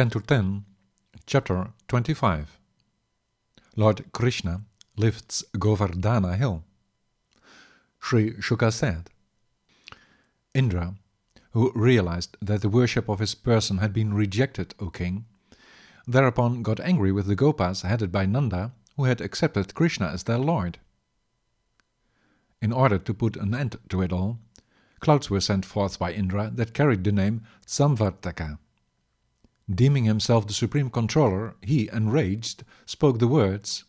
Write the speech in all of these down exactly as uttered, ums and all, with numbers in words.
Canto ten, Chapter twenty-five. Lord Krishna lifts Govardhana hill. Sri Shuka said, Indra, who realized that the worship of his person had been rejected, O king, thereupon got angry with the Gopas headed by Nanda, who had accepted Krishna as their lord. In order to put an end to it all, clouds were sent forth by Indra that carried the name Samvartaka. Deeming himself the supreme controller, he, enraged, spoke the words,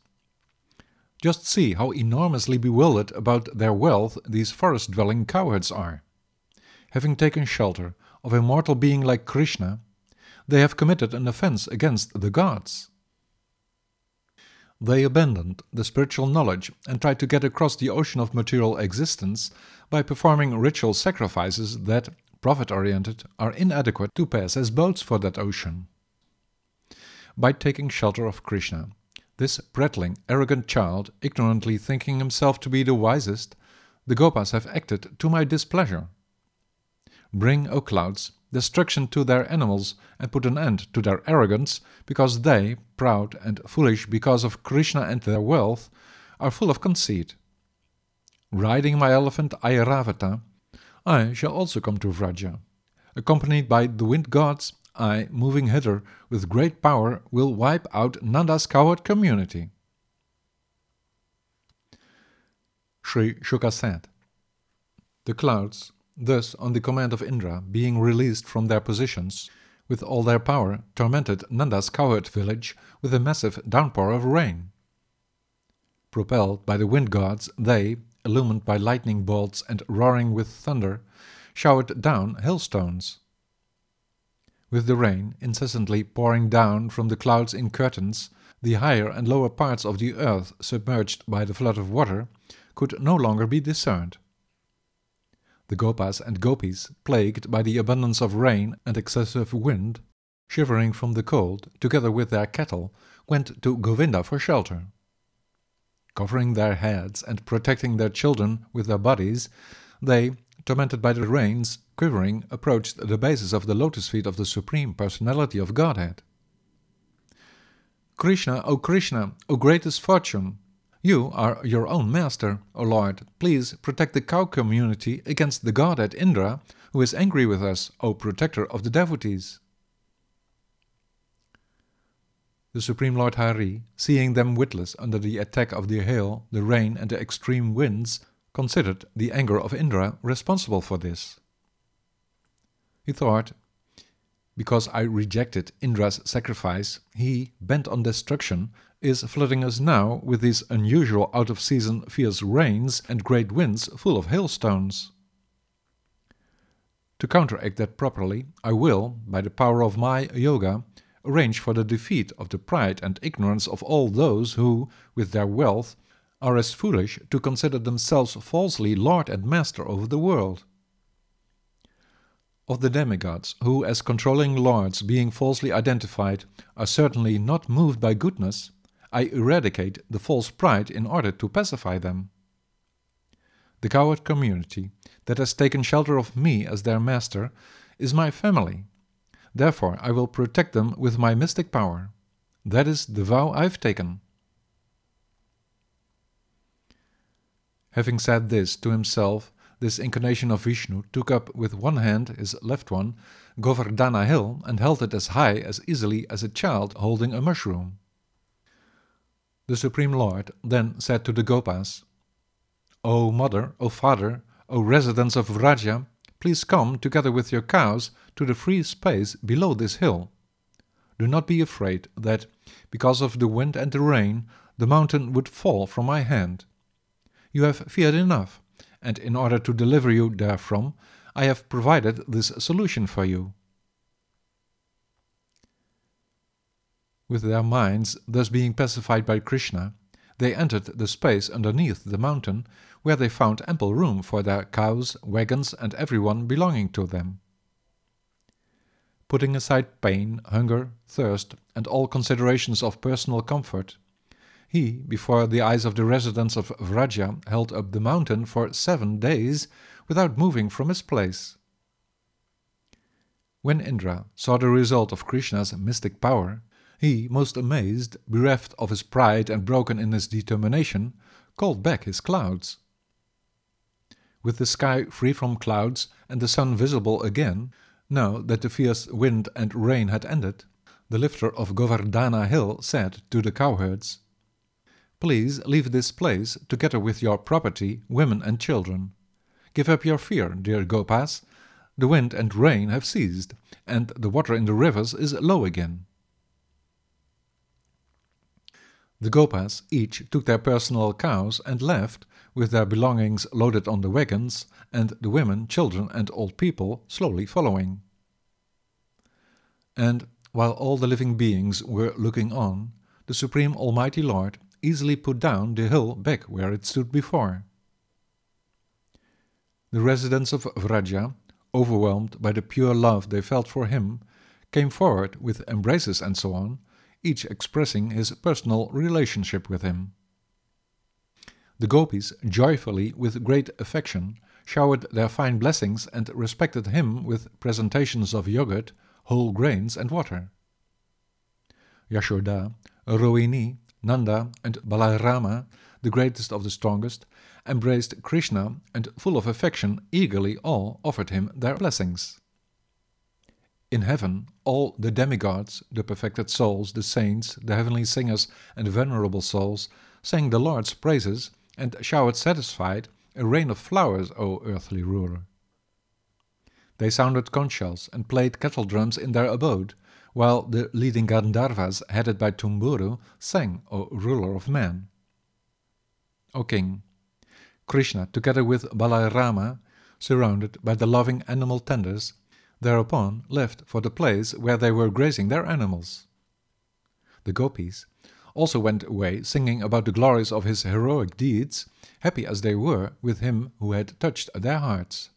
"Just see how enormously bewildered about their wealth these forest-dwelling cowherds are. Having taken shelter of a mortal being like Krishna, they have committed an offense against the gods." They abandoned the spiritual knowledge and tried to get across the ocean of material existence by performing ritual sacrifices that, profit-oriented, are inadequate to pass as boats for that ocean. By taking shelter of Krishna, this prattling, arrogant child, ignorantly thinking himself to be the wisest, the Gopas have acted to my displeasure. Bring, O clouds, destruction to their animals and put an end to their arrogance, because they, proud and foolish because of Krishna and their wealth, are full of conceit. Riding my elephant Airavata, I shall also come to Vraja. Accompanied by the wind gods, I, moving hither with great power, will wipe out Nanda's cowherd community. Sri Shuka said, The clouds, thus, on the command of Indra, being released from their positions, with all their power, tormented Nanda's cowherd village with a massive downpour of rain. Propelled by the wind gods, they, illumined by lightning bolts and roaring with thunder, showered down hailstones. With the rain incessantly pouring down from the clouds in curtains, the higher and lower parts of the earth, submerged by the flood of water, could no longer be discerned. The Gopas and Gopis, plagued by the abundance of rain and excessive wind, shivering from the cold, together with their cattle, went to Govinda for shelter. Covering their heads and protecting their children with their bodies, they, tormented by the rains, quivering, approached the bases of the lotus feet of the Supreme Personality of Godhead. Krishna, O Krishna, O greatest fortune! You are your own master, O Lord. Please protect the cow community against the Godhead Indra, who is angry with us, O protector of the devotees. The Supreme Lord Hari, seeing them witless under the attack of the hail, the rain and the extreme winds, considered the anger of Indra responsible for this. He thought, because I rejected Indra's sacrifice, he, bent on destruction, is flooding us now with these unusual out-of-season fierce rains and great winds full of hailstones. To counteract that properly, I will, by the power of my yoga, arrange for the defeat of the pride and ignorance of all those who, with their wealth, are as foolish to consider themselves falsely lord and master over the world. Of the demigods, who as controlling lords, being falsely identified, are certainly not moved by goodness, I eradicate the false pride in order to pacify them. The cowherd community that has taken shelter of me as their master is my family. Therefore I will protect them with my mystic power. That is the vow I've taken. Having said this to himself, this incarnation of Vishnu took up with one hand, his left one, Govardhana hill and held it as high as easily as a child holding a mushroom. The Supreme Lord then said to the Gopas, O mother, O father, O residents of Vraja, please come together with your cows to the free space below this hill. Do not be afraid that, because of the wind and the rain, the mountain would fall from my hand. You have feared enough, and in order to deliver you therefrom, I have provided this solution for you. With their minds thus being pacified by Krishna, they entered the space underneath the mountain, where they found ample room for their cows, wagons, and everyone belonging to them. Putting aside pain, hunger, thirst, and all considerations of personal comfort, he, before the eyes of the residents of Vraja, held up the mountain for seven days without moving from his place. When Indra saw the result of Krishna's mystic power, he, most amazed, bereft of his pride and broken in his determination, called back his clouds. With the sky free from clouds and the sun visible again, now that the fierce wind and rain had ended, the lifter of Govardhana hill said to the cowherds, "Please leave this place together with your property, women and children. Give up your fear, dear Gopas. The wind and rain have ceased, and the water in the rivers is low again." The Gopas each took their personal cows and left, with their belongings loaded on the wagons, and the women, children and old people slowly following. And while all the living beings were looking on, the Supreme Almighty Lord easily put down the hill back where it stood before. The residents of Vraja, overwhelmed by the pure love they felt for him, came forward with embraces and so on, each expressing his personal relationship with him. The gopis, joyfully, with great affection, showered their fine blessings and respected him with presentations of yogurt, whole grains and water. Yashoda, Rohini, Nanda and Balarama, the greatest of the strongest, embraced Krishna and, full of affection, eagerly all offered him their blessings. In heaven, all the demigods, the perfected souls, the saints, the heavenly singers and venerable souls, sang the Lord's praises and showered satisfied a rain of flowers, O earthly ruler. They sounded conch shells and played kettle drums in their abode, while the leading Gandharvas, headed by Tumburu, sang, O ruler of men. O King, Krishna, together with Balarama, surrounded by the loving animal tenders, thereupon left for the place where they were grazing their animals. The gopis also went away singing about the glories of his heroic deeds, happy as they were with him who had touched their hearts.